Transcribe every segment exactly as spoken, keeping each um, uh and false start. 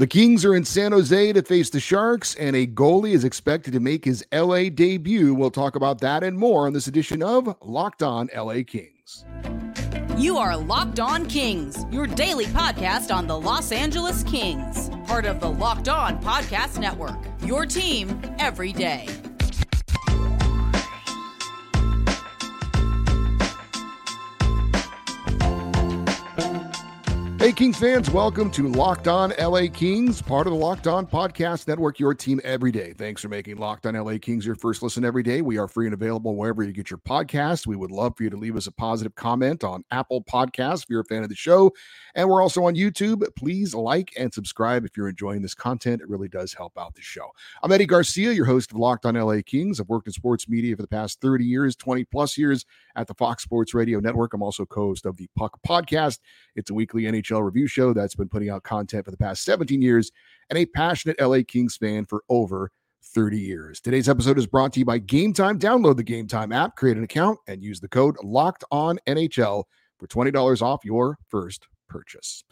The Kings are in San Jose to face the Sharks, and a goalie is expected to make his L A debut. We'll talk about that and more on this edition of Locked On L A Kings. You are Locked On Kings, your daily podcast on the Los Angeles Kings, part of the Locked On Podcast Network, your team every day. Hey, Kings fans, welcome to Locked On L A Kings, part of the Locked On Podcast Network, your team every day. Thanks for making Locked On L A Kings your first listen every day. We are free and available wherever you get your podcast. We would love for you to leave us a positive comment on Apple Podcasts if you're a fan of the show. And we're also on YouTube. Please like and subscribe if you're enjoying this content. It really does help out the show. I'm Eddie Garcia, your host of Locked On L A Kings. I've worked in sports media for the past thirty years, twenty plus years at the Fox Sports Radio Network. I'm also co-host of the Puck Podcast. It's a weekly N H L review show that's been putting out content for the past seventeen years and a passionate L A Kings fan for over thirty years. Today's episode is brought to you by Game Time. Download the Game Time app, create an account, and use the code LOCKEDONNHL for twenty dollars off your first purchase.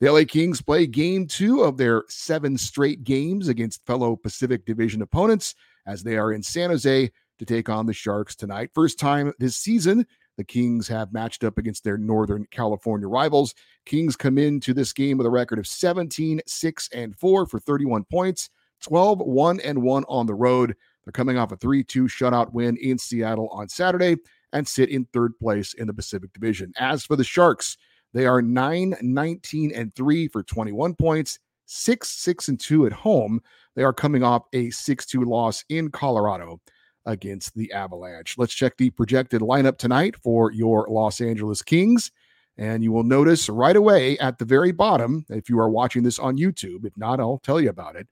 The L A Kings play game two of their seven straight games against fellow Pacific Division opponents as they are in San Jose to take on the Sharks tonight. First time this season the Kings have matched up against their Northern California rivals. Kings come into this game with a record of seventeen six and four for thirty-one points, twelve one and one on the road. They're coming off a three two shutout win in Seattle on Saturday and sit in third place in the Pacific Division. As for the Sharks, they are nine nineteen and three for twenty-one points, six six and two at home. They are coming off a six two loss in Colorado against the Avalanche. Let's check the projected lineup tonight for your Los Angeles Kings. And you will notice right away at the very bottom, if you are watching this on YouTube, if not, I'll tell you about it.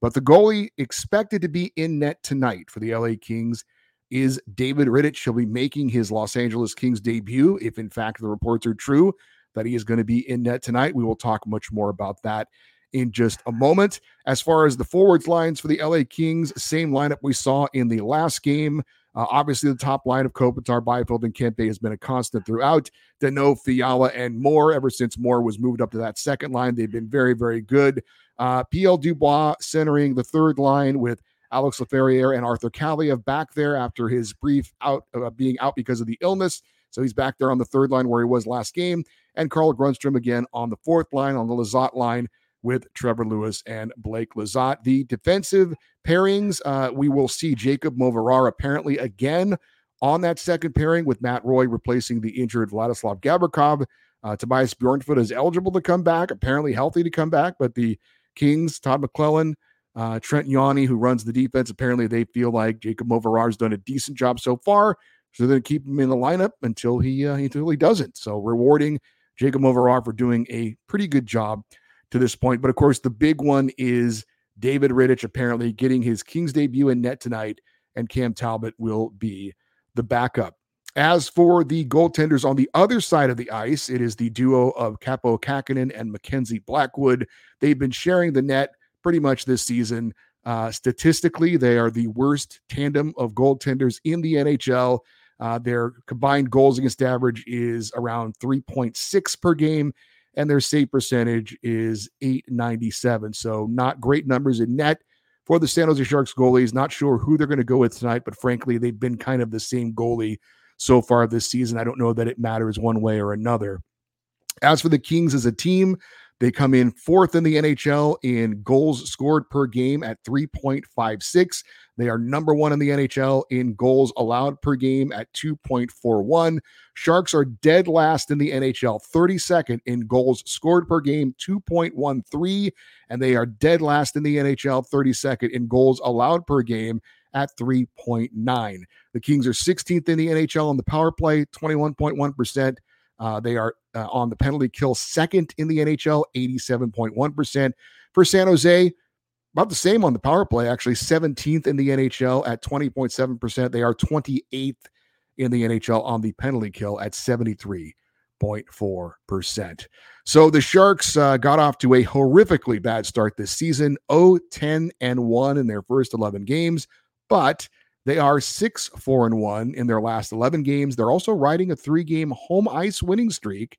But the goalie expected to be in net tonight for the L A Kings is David Rittich. He'll be making his Los Angeles Kings debut, if in fact the reports are true that he is going to be in net tonight. We will talk much more about that in just a moment. As far as the forwards lines for the L A Kings, same lineup we saw in the last game. Uh, obviously, the top line of Kopitar, Byfield, and Kempe has been a constant throughout. Dano, Fiala, and Moore. Ever since Moore was moved up to that second line, they've been very, very good. Uh, P L. Dubois centering the third line with Alex Laferriere and Arthur Kaliev back there after his brief out uh, being out because of the illness. So he's back there on the third line where he was last game. And Carl Grundstrom again on the fourth line, on the Lizotte line, with Trevor Lewis and Blake Lizotte. The defensive pairings, uh, we will see Jacob Moverar apparently again on that second pairing with Matt Roy replacing the injured Vladislav Gabrikov. Uh, Tobias Bjornfoot is eligible to come back, apparently healthy to come back, but the Kings, Todd McClellan, uh, Trent Yanni, who runs the defense, apparently they feel like Jacob Moverar's done a decent job so far, so they're going to keep him in the lineup until he, uh, until he doesn't. So rewarding Jacob Moverar for doing a pretty good job to this point. But of course, the big one is David Rittich apparently getting his Kings debut in net tonight, and Cam Talbot will be the backup. As for the goaltenders on the other side of the ice, it is the duo of Kaapo Kahkonen and Mackenzie Blackwood. They've been sharing the net pretty much this season. Uh, statistically, they are the worst tandem of goaltenders in the N H L. Uh, their combined goals against average is around three point six per game, and their save percentage is eight ninety-seven. So not great numbers in net for the San Jose Sharks goalies. Not sure who they're going to go with tonight, but frankly, they've been kind of the same goalie so far this season. I don't know that it matters one way or another. As for the Kings as a team, they come in fourth in the N H L in goals scored per game at three point five six. They are number one in the N H L in goals allowed per game at two point four one. Sharks are dead last in the N H L, thirty-second in goals scored per game, two point one three. And they are dead last in the N H L, thirty-second in goals allowed per game at three point nine. The Kings are sixteenth in the N H L on the power play, twenty-one point one percent. Uh, they are uh, on the penalty kill, second in the N H L, eighty-seven point one percent. For San Jose, about the same on the power play, actually, seventeenth in the N H L at twenty point seven percent. They are twenty-eighth in the N H L on the penalty kill at seventy-three point four percent. So the Sharks uh, got off to a horrifically bad start this season, oh ten and one in their first eleven games, but they are six four and one in their last eleven games. They're also riding a three-game home ice winning streak.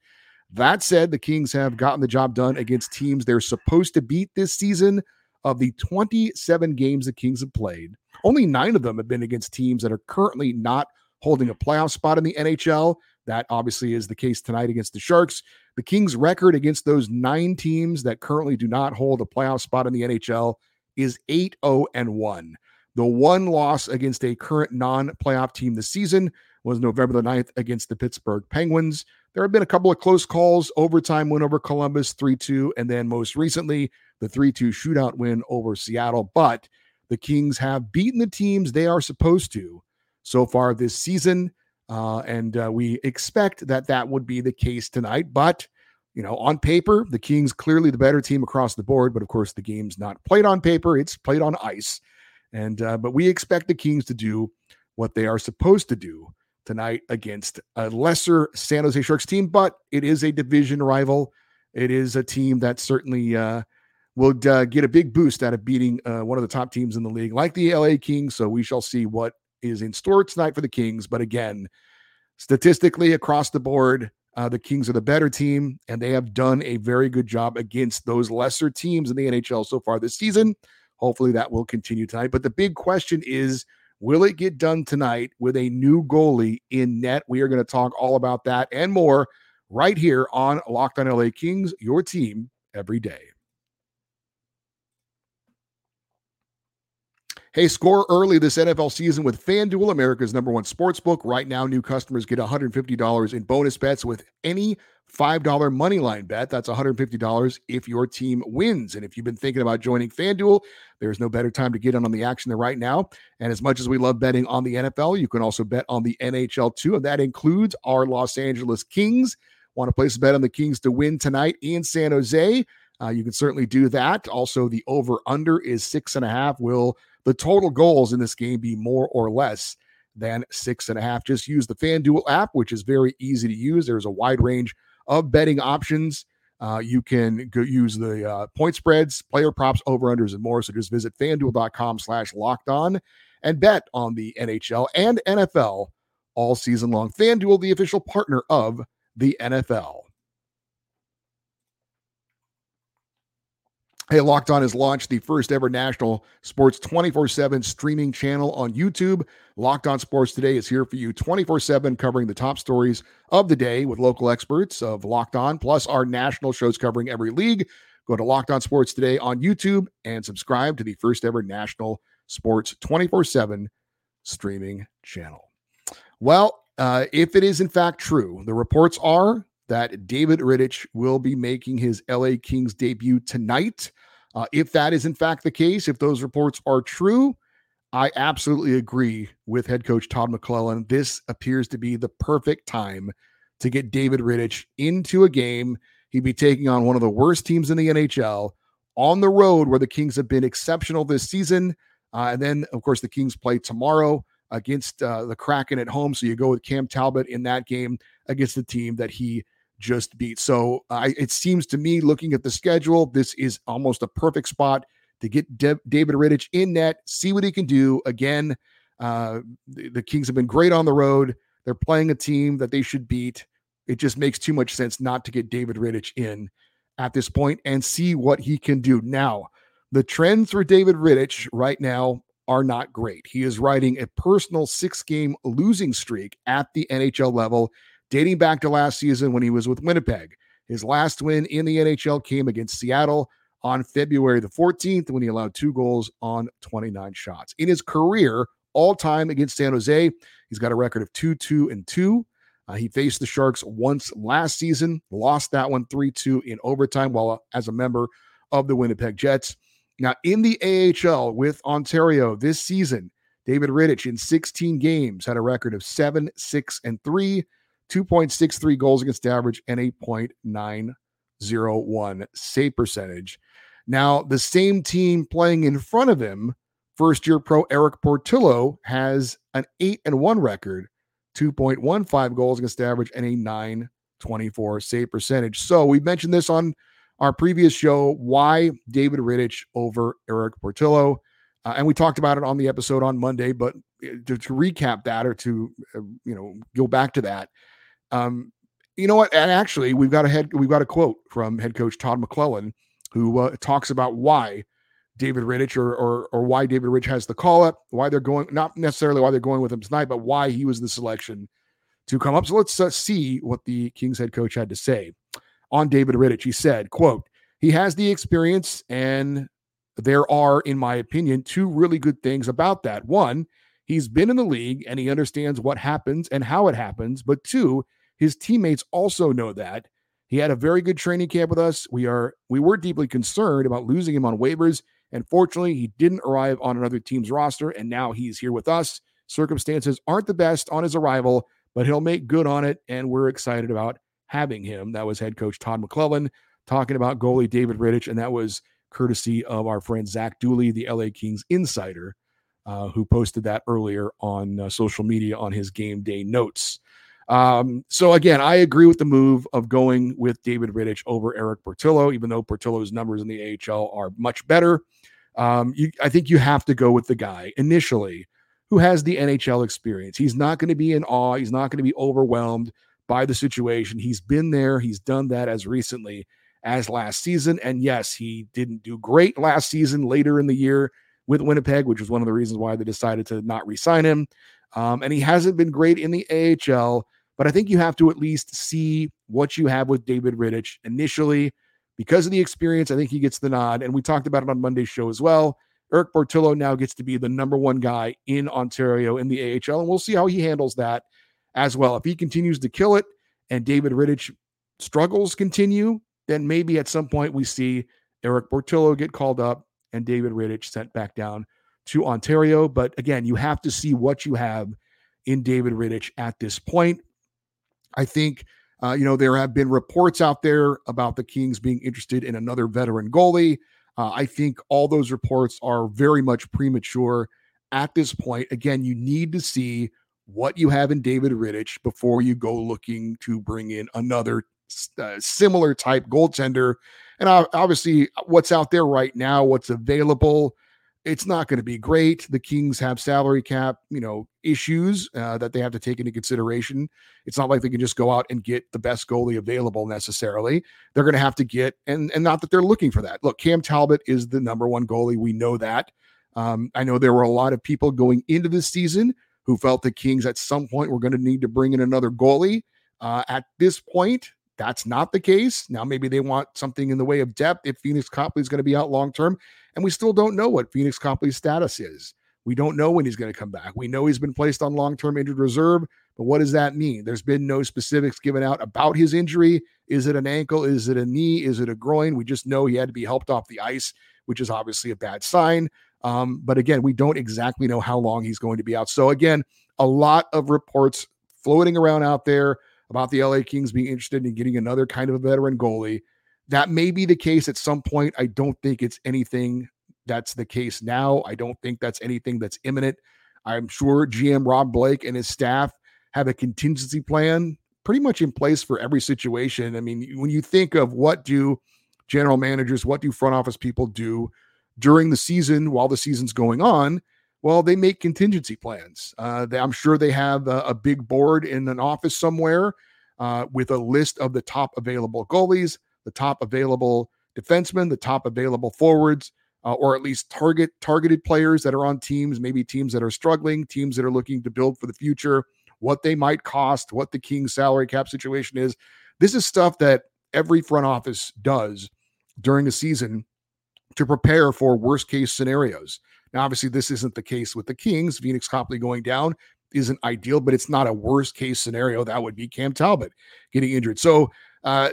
That said, the Kings have gotten the job done against teams they're supposed to beat this season. Of the twenty-seven games the Kings have played, only nine of them have been against teams that are currently not holding a playoff spot in the N H L. That obviously is the case tonight against the Sharks. The Kings' record against those nine teams that currently do not hold a playoff spot in the N H L is eight oh and one. The one loss against a current non-playoff team this season was November the ninth against the Pittsburgh Penguins. There have been a couple of close calls, overtime win over Columbus, three two, and then most recently, the three two shootout win over Seattle. But the Kings have beaten the teams they are supposed to so far this season, uh, and uh, we expect that that would be the case tonight. But, you know, on paper, the Kings clearly the better team across the board, but of course the game's not played on paper, it's played on ice. And uh, but we expect the Kings to do what they are supposed to do tonight against a lesser San Jose Sharks team, but it is a division rival. It is a team that certainly uh, will uh, get a big boost out of beating uh, one of the top teams in the league, like the L A Kings. So we shall see what is in store tonight for the Kings. But again, statistically across the board, uh, the Kings are the better team, and they have done a very good job against those lesser teams in the N H L so far this season. Hopefully that will continue tonight. But the big question is, will it get done tonight with a new goalie in net? We are going to talk all about that and more right here on Locked On L A Kings, your team every day. Hey, score early this N F L season with FanDuel, America's number one sportsbook. Right now, new customers get one hundred fifty dollars in bonus bets with any five dollar moneyline bet. That's one hundred fifty dollars if your team wins. And if you've been thinking about joining FanDuel, there's no better time to get in on the action than right now. And as much as we love betting on the N F L, you can also bet on the N H L too, and that includes our Los Angeles Kings. Want to place a bet on the Kings to win tonight in San Jose? Uh, you can certainly do that. Also, the over-under is six and a half. Will the total goals in this game be more or less than six and a half? Just use the FanDuel app, which is very easy to use. There's a wide range of betting options. Uh, you can go use the uh, point spreads, player props, over-unders, and more. So just visit FanDuel.com slash locked on and bet on the N H L and N F L all season long. FanDuel, the official partner of the N F L. Hey, Locked On has launched the first ever national sports twenty-four seven streaming channel on YouTube. Locked On Sports Today is here for you twenty-four seven, covering the top stories of the day with local experts of Locked On, plus our national shows covering every league. Go to Locked On Sports Today on YouTube and subscribe to the first ever national sports twenty-four seven streaming channel. Well, uh, if it is in fact true, the reports are that David Rittich will be making his L A Kings debut tonight. Uh, if that is in fact the case, if those reports are true, I absolutely agree with head coach Todd McClellan. This appears to be the perfect time to get David Rittich into a game. He'd be taking on one of the worst teams in the N H L on the road, where the Kings have been exceptional this season. Uh, and then, of course, the Kings play tomorrow against uh, the Kraken at home. So you go with Cam Talbot in that game against the team that he just beat. So uh, it seems to me, looking at the schedule, this is almost a perfect spot to get De- David Rittich in net, see what he can do. Again, uh, the, the Kings have been great on the road. They're playing a team that they should beat. It just makes too much sense not to get David Rittich in at this point and see what he can do. Now, the trends for David Rittich right now are not great. He is riding a personal six-game losing streak at the N H L level, dating back to last season when he was with Winnipeg. His last win in the N H L came against Seattle on February the fourteenth when he allowed two goals on twenty-nine shots. In his career, all-time against San Jose, he's got a record of two two and two. Uh, he faced the Sharks once last season, lost that one three two in overtime while as a member of the Winnipeg Jets. Now, in the A H L with Ontario this season, David Rittich in sixteen games had a record of seven six and three. two point six three goals against average and a point nine oh one save percentage. Now, the same team playing in front of him, first-year pro Eric Portillo, has an eight and one record, two point one five goals against average, and a nine twenty-four save percentage. So we mentioned this on our previous show, why David Rittich over Eric Portillo. Uh, and we talked about it on the episode on Monday, but to, to recap that, or to, uh, you know, go back to that, Um, you know what? And actually, we've got a head, we've got a quote from head coach Todd McClellan, who uh, talks about why David Rittich or, or or why David Rittich has the call up, why they're going, not necessarily why they're going with him tonight, but why he was the selection to come up. So let's uh, see what the Kings head coach had to say on David Rittich. He said, quote, "He has the experience, and there are, in my opinion, two really good things about that. One, he's been in the league and he understands what happens and how it happens. But two, his teammates also know that. He had a very good training camp with us. We are we were deeply concerned about losing him on waivers, and fortunately, he didn't arrive on another team's roster, and now he's here with us. Circumstances aren't the best on his arrival, but he'll make good on it, and we're excited about having him." That was head coach Todd McClellan talking about goalie David Rittich, and that was courtesy of our friend Zach Dooley, the L A Kings insider, uh, who posted that earlier on uh, social media on his game day notes. Um, so again, I agree with the move of going with David Rittich over Eric Portillo, even though Portillo's numbers in the A H L are much better. Um, you, I think you have to go with the guy initially who has the N H L experience. He's not going to be in awe. He's not going to be overwhelmed by the situation. He's been there. He's done that as recently as last season. And yes, he didn't do great last season later in the year with Winnipeg, which was one of the reasons why they decided to not re-sign him. Um, and he hasn't been great in the A H L. But I think you have to at least see what you have with David Rittich initially. Because of the experience, I think he gets the nod. And we talked about it on Monday's show as well. Eric Portillo now gets to be the number one guy in Ontario in the A H L. And we'll see how he handles that as well. If he continues to kill it and David Rittich struggles continue, then maybe at some point we see Eric Portillo get called up and David Rittich sent back down to Ontario. But again, you have to see what you have in David Rittich at this point. I think, uh, you know, there have been reports out there about the Kings being interested in another veteran goalie. Uh, I think all those reports are very much premature at this point. Again, you need to see what you have in David Rittich before you go looking to bring in another uh, similar type goaltender. And uh, obviously what's out there right now, what's available, it's not going to be great. The Kings have salary cap, you know, issues uh, that they have to take into consideration. It's not like they can just go out and get the best goalie available necessarily. They're going to have to get, and, and not that they're looking for that. Look, Cam Talbot is the number one goalie. We know that. Um, I know there were a lot of people going into this season who felt the Kings at some point were going to need to bring in another goalie. Uh, at this point, that's not the case. Now, maybe they want something in the way of depth if Phoenix Copley is going to be out long-term. And we still don't know what Phoenix Copley's status is. We don't know when he's going to come back. We know he's been placed on long-term injured reserve, but what does that mean? There's been no specifics given out about his injury. Is it an ankle? Is it a knee? Is it a groin? We just know he had to be helped off the ice, which is obviously a bad sign. Um, but again, we don't exactly know how long he's going to be out. So again, a lot of reports floating around out there about the L A Kings being interested in getting another kind of a veteran goalie. That may be the case at some point. I don't think it's anything that's the case now. I don't think that's anything that's imminent. I'm sure G M Rob Blake and his staff have a contingency plan pretty much in place for every situation. I mean, when you think of what do general managers, what do front office people do during the season while the season's going on, well, they make contingency plans. Uh, they, I'm sure they have a, a big board in an office somewhere uh, with a list of the top available goalies, the top available defensemen, the top available forwards, uh, or at least target targeted players that are on teams, maybe teams that are struggling, teams that are looking to build for the future, what they might cost, what the Kings salary cap situation is. This is stuff that every front office does during a season to prepare for worst case scenarios. Now, obviously, this isn't the case with the Kings. Phoenix Copley going down isn't ideal, but it's not a worst case scenario. That would be Cam Talbot getting injured. So Uh,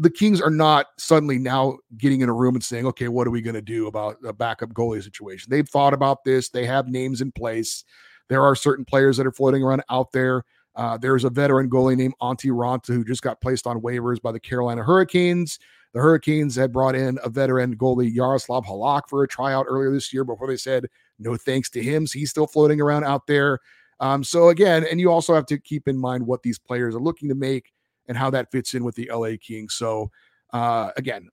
the Kings are not suddenly now getting in a room and saying, okay, what are we going to do about a backup goalie situation? They've thought about this. They have names in place. There are certain players that are floating around out there. Uh, there's a veteran goalie named Antti Raanta who just got placed on waivers by the Carolina Hurricanes. The Hurricanes had brought in a veteran goalie, Yaroslav Halak, for a tryout earlier this year before they said no thanks to him. So he's still floating around out there. Um, so again, and you also have to keep in mind what these players are looking to make and how that fits in with the L A Kings. So, uh, again,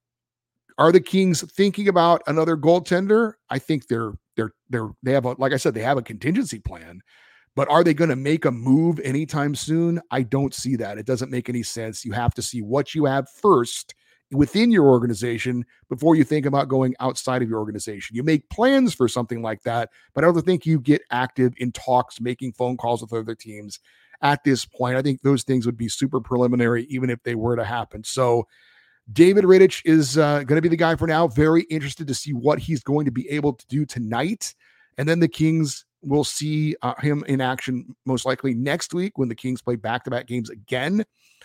are the Kings thinking about another goaltender? I think they're they're they're they have a, like I said, they have a contingency plan, But are they going to make a move anytime soon? I don't see that. It doesn't make any sense. You have to see what you have first within your organization before you think about going outside of your organization. You make plans for something like that, but I don't think you get active in talks, making phone calls with other teams at this point. I think those things would be super preliminary, even if they were to happen. So David Rittich is uh, going to be the guy for now. Very interested to see what he's going to be able to do tonight. And then the Kings will see uh, him in action most likely next week when the Kings play back-to-back games again.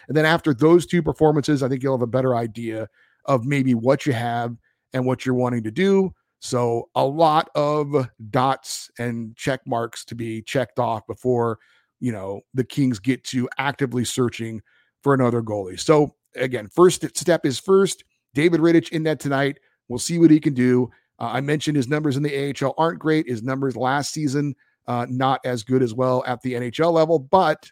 And then after those two performances, I think you'll have a better idea of maybe what you have and what you're wanting to do. So a lot of dots and check marks to be checked off before, you know, the Kings get to actively searching for another goalie. So again, first step is first. David Rittich in net tonight. We'll see what he can do. Uh, I mentioned his numbers in the A H L aren't great. His numbers last season, uh, not as good as well at the N H L level, but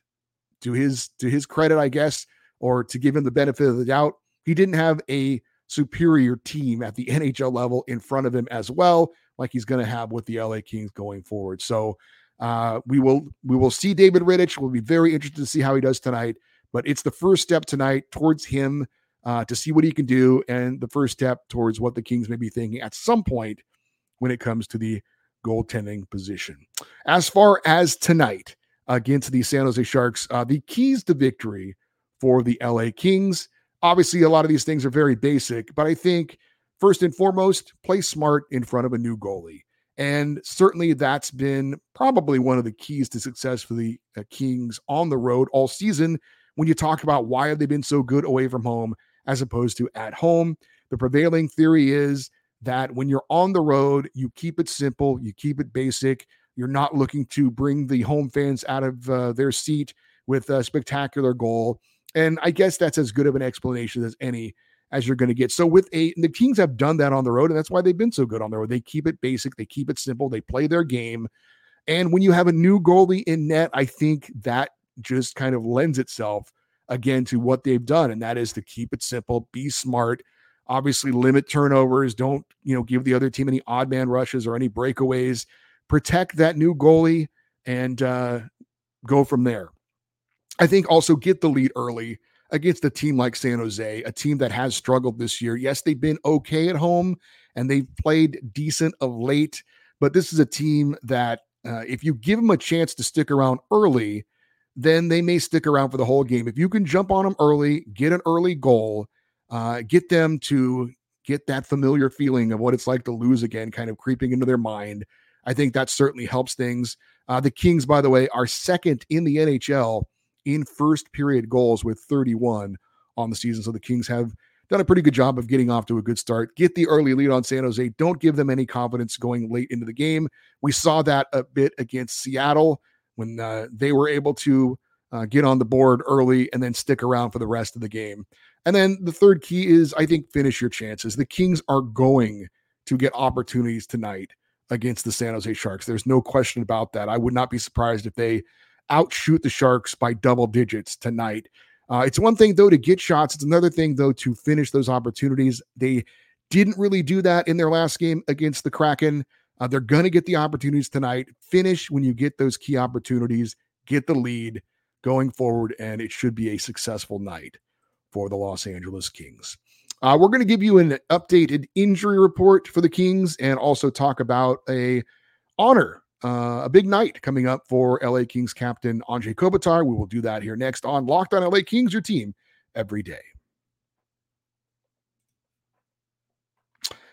to his, to his credit, I guess, or to give him the benefit of the doubt, he didn't have a superior team at the N H L level in front of him as well, like he's going to have with the L A Kings going forward. So uh, we will, we will see David Rittich. We'll be very interested to see how he does tonight, but it's the first step tonight towards him Uh, to see what he can do, and the first step towards what the Kings may be thinking at some point when it comes to the goaltending position. As far as tonight against the San Jose Sharks, uh, the keys to victory for the L A Kings. Obviously, a lot of these things are very basic, but I think first and foremost, play smart in front of a new goalie. And certainly that's been probably one of the keys to success for the uh, Kings on the road all season. When you talk about why have they been so good away from home, as opposed to at home, the prevailing theory is that when you're on the road, you keep it simple, you keep it basic. You're not looking to bring the home fans out of uh, their seat with a spectacular goal. And I guess that's as good of an explanation as any as you're going to get. So with a, and the Kings have done that on the road, and that's why they've been so good on the road. They keep it basic, they keep it simple, they play their game. And when you have a new goalie in net, I think that just kind of lends itself again to what they've done, and that is to keep it simple, be smart, obviously limit turnovers, don't, you know, give the other team any odd man rushes or any breakaways, protect that new goalie, and uh, go from there. I think also get the lead early against a team like San Jose, a team that has struggled this year. Yes, they've been okay at home, and they've played decent of late, but this is a team that uh, if you give them a chance to stick around early, then they may stick around for the whole game. If you can jump on them early, get an early goal, uh, get them to get that familiar feeling of what it's like to lose again, kind of creeping into their mind. I think that certainly helps things. Uh, the Kings, by the way, are second in the N H L in first period goals with thirty-one on the season. So the Kings have done a pretty good job of getting off to a good start. Get the early lead on San Jose. Don't give them any confidence going late into the game. We saw that a bit against Seattle, when uh, they were able to uh, get on the board early and then stick around for the rest of the game. And then the third key is, I think, finish your chances. The Kings are going to get opportunities tonight against the San Jose Sharks. There's no question about that. I would not be surprised if they outshoot the Sharks by double digits tonight. Uh, it's one thing, though, to get shots. It's another thing, though, to finish those opportunities. They didn't really do that in their last game against the Kraken. Uh, they're going to get the opportunities tonight. Finish when you get those key opportunities, get the lead going forward, and it should be a successful night for the Los Angeles Kings. Uh, we're going to give you an updated injury report for the Kings and also talk about a honor, uh, a big night coming up for L A Kings captain Anze Kopitar. We will do that here next on Locked On L A Kings, your team every day.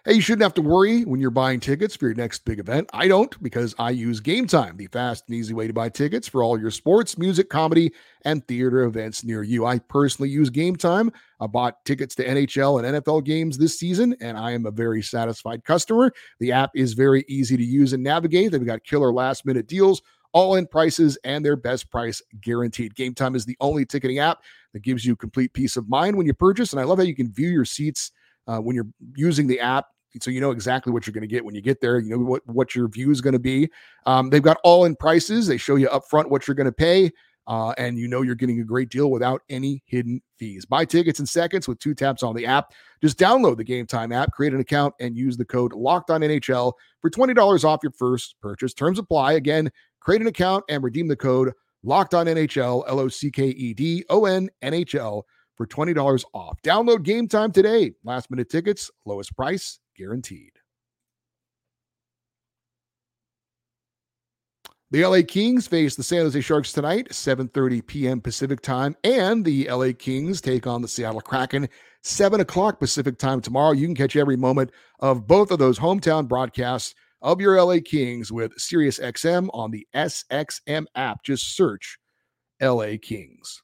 Hey, you shouldn't have to worry when you're buying tickets for your next big event. I don't, because I use Game Time, the fast and easy way to buy tickets for all your sports, music, comedy, and theater events near you. I personally use Game Time. I bought tickets to N H L and N F L games this season, and I am a very satisfied customer. The app is very easy to use and navigate. They've got killer last-minute deals, all-in prices, and their best price guaranteed. Game Time is the only ticketing app that gives you complete peace of mind when you purchase, and I love how you can view your seats uh, when you're using the app. So you know exactly what you're going to get when you get there. You know what, what your view is going to be. Um, they've got all-in prices. They show you up front what you're going to pay, uh, and you know you're getting a great deal without any hidden fees. Buy tickets in seconds with two taps on the app. Just download the Game Time app, create an account, and use the code LOCKEDONNHL for twenty dollars off your first purchase. Terms apply. Again, Create an account and redeem the code LOCKEDONNHL, L O C K E D O N N H L, for twenty dollars off. Download Game Time today. Last minute tickets, lowest price guaranteed. The L A Kings face the San Jose Sharks tonight, seven thirty p.m. Pacific time, and the L A Kings take on the Seattle Kraken, seven o'clock Pacific time tomorrow. You can catch every moment of both of those hometown broadcasts of your L A Kings with SiriusXM on the S X M app. Just search L A Kings.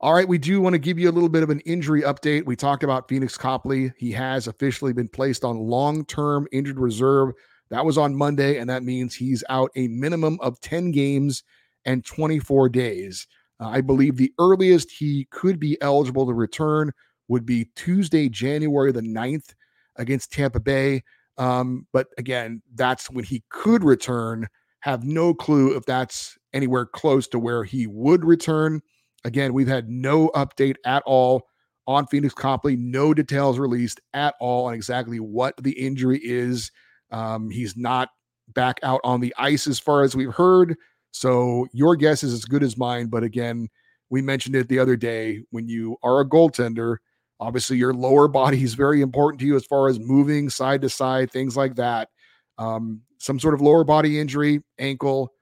All right, we do want to give you a little bit of an injury update. We talked about Phoenix Copley. He has officially been placed on long-term injured reserve. That was on Monday, and that means he's out a minimum of ten games and twenty-four days. Uh, I believe the earliest he could be eligible to return would be Tuesday, January the ninth against Tampa Bay. Um, but again, that's when he could return. Have no clue if that's anywhere close to where he would return. Again, we've had no update at all on Phoenix Copley, no details released at all on exactly what the injury is. Um, he's not back out on the ice as far as we've heard. So your guess is as good as mine. But again, we mentioned it the other day, when you are a goaltender, obviously your lower body is very important to you as far as moving side to side, things like that. Um, some sort of lower body injury, ankle,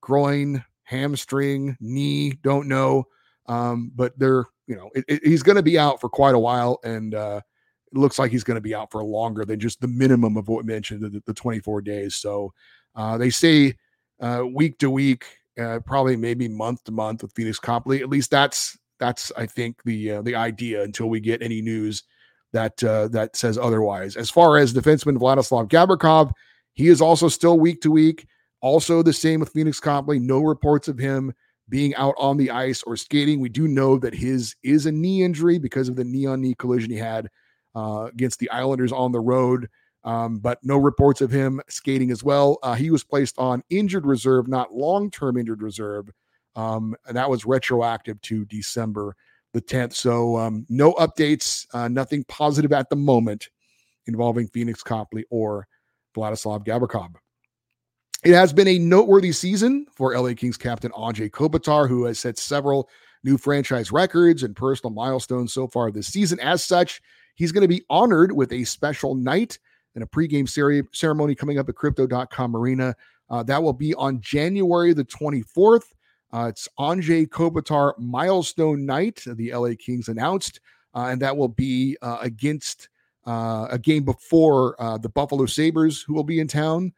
groin, hamstring, knee, don't know. Um, but they're, you know, it, it, he's going to be out for quite a while. And, uh, it looks like he's going to be out for longer than just the minimum of what mentioned, the, the twenty-four days. So uh, they say uh, week to week, uh, probably maybe month to month with Phoenix Copley. At least that's, that's I think, the uh, the idea until we get any news that uh, that says otherwise. As far as defenseman Vladislav Gabrikov, he is also still week to week. Also the same with Phoenix Copley. No reports of him being out on the ice or skating. We do know that his is a knee injury because of the knee-on-knee collision he had Uh, against the Islanders on the road, um, but no reports of him skating as well. Uh, he was placed on injured reserve, not long-term injured reserve, um, and that was retroactive to December the tenth. So um, no updates, uh, nothing positive at the moment involving Phoenix Copley or Vladislav Gabrikov. It has been a noteworthy season for L A Kings captain Anze Kopitar, who has set several new franchise records and personal milestones so far this season. As such, he's going to be honored with a special night and a pregame seri- ceremony coming up at Crypto dot com Arena. Uh, that will be on January the twenty-fourth. Uh, it's Anze Kopitar Milestone Night, the L A Kings announced, uh, and that will be uh, against uh, a game before uh, the Buffalo Sabres, who will be in town.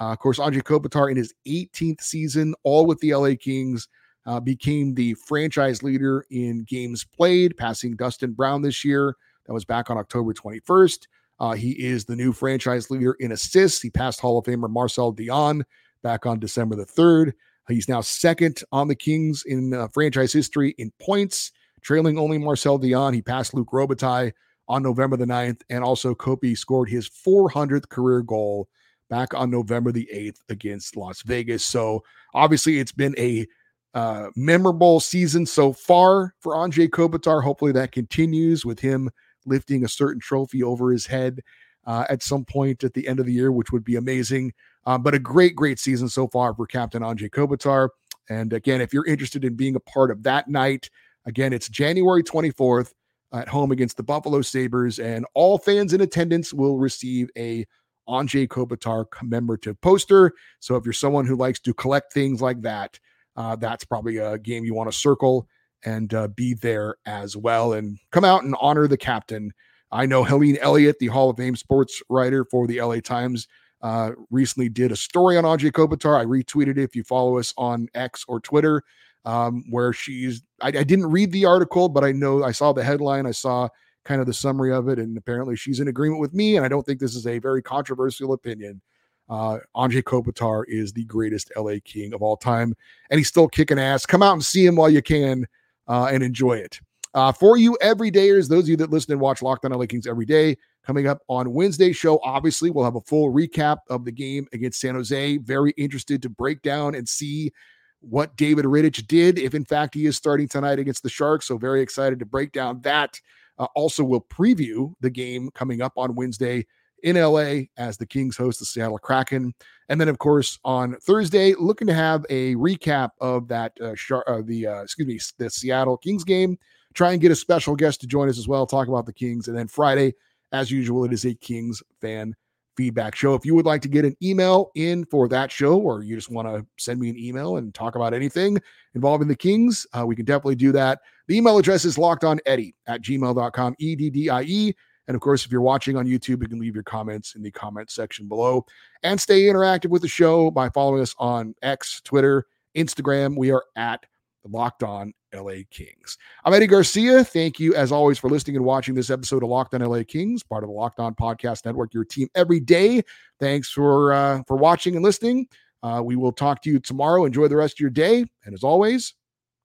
Uh, of course, Anze Kopitar, in his eighteenth season, all with the L A Kings, uh, became the franchise leader in games played, passing Dustin Brown this year. That was back on October twenty-first. Uh, he is the new franchise leader in assists. He passed Hall of Famer Marcel Dionne back on December the third. He's now second on the Kings in uh, franchise history in points, trailing only Marcel Dionne. He passed Luke Robitaille on November the ninth, and also Kopi scored his four hundredth career goal back on November the eighth against Las Vegas. So obviously it's been a uh, memorable season so far for Anze Kopitar. Hopefully that continues with him lifting a certain trophy over his head uh, at some point at the end of the year, which would be amazing. Um, but a great, great season so far for Captain Anze Kopitar. And again, if you're interested in being a part of that night, again, it's January twenty-fourth at home against the Buffalo Sabres, and all fans in attendance will receive a Anze Kopitar commemorative poster. So if you're someone who likes to collect things like that, uh, that's probably a game you want to circle and uh, be there as well, and come out and honor the captain. I know Helene Elliott, the Hall of Fame sports writer for the L A Times, uh, recently did a story on Anze Kopitar. I retweeted it if you follow us on X or Twitter, um, where she's, I, I didn't read the article, but I know I saw the headline. I saw kind of the summary of it, and apparently she's in agreement with me, and I don't think this is a very controversial opinion. Uh, Anze Kopitar is the greatest L A King of all time, and he's still kicking ass. Come out and see him while you can. Uh, and enjoy it. Uh, for you everydayers, those of you that listen and watch Locked On L A Kings every day, coming up on Wednesday's show, obviously, we'll have a full recap of the game against San Jose. Very interested to break down and see what David Rittich did, if in fact he is starting tonight against the Sharks. So very excited to break down that. Uh, also, we'll preview the game coming up on Wednesday in L A as the Kings host the Seattle Kraken. And then, of course, on Thursday, looking to have a recap of that, uh, Shar- uh, the uh, excuse me, the Seattle Kings game. Try and get a special guest to join us as well, talk about the Kings. And then Friday, as usual, it is a Kings fan feedback show. If you would like to get an email in for that show, or you just want to send me an email and talk about anything involving the Kings, uh, we can definitely do that. The email address is lockedoneddie at gmail dot com, E D D I E. And of course, if you're watching on YouTube, you can leave your comments in the comment section below and stay interactive with the show by following us on X, Twitter, Instagram. We are at Locked On L A Kings. I'm Eddie Garcia. Thank you, as always, for listening and watching this episode of Locked On L A Kings, part of the Locked On Podcast Network, your team every day. Thanks for uh, for watching and listening. Uh, we will talk to you tomorrow. Enjoy the rest of your day. And as always,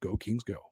go Kings go.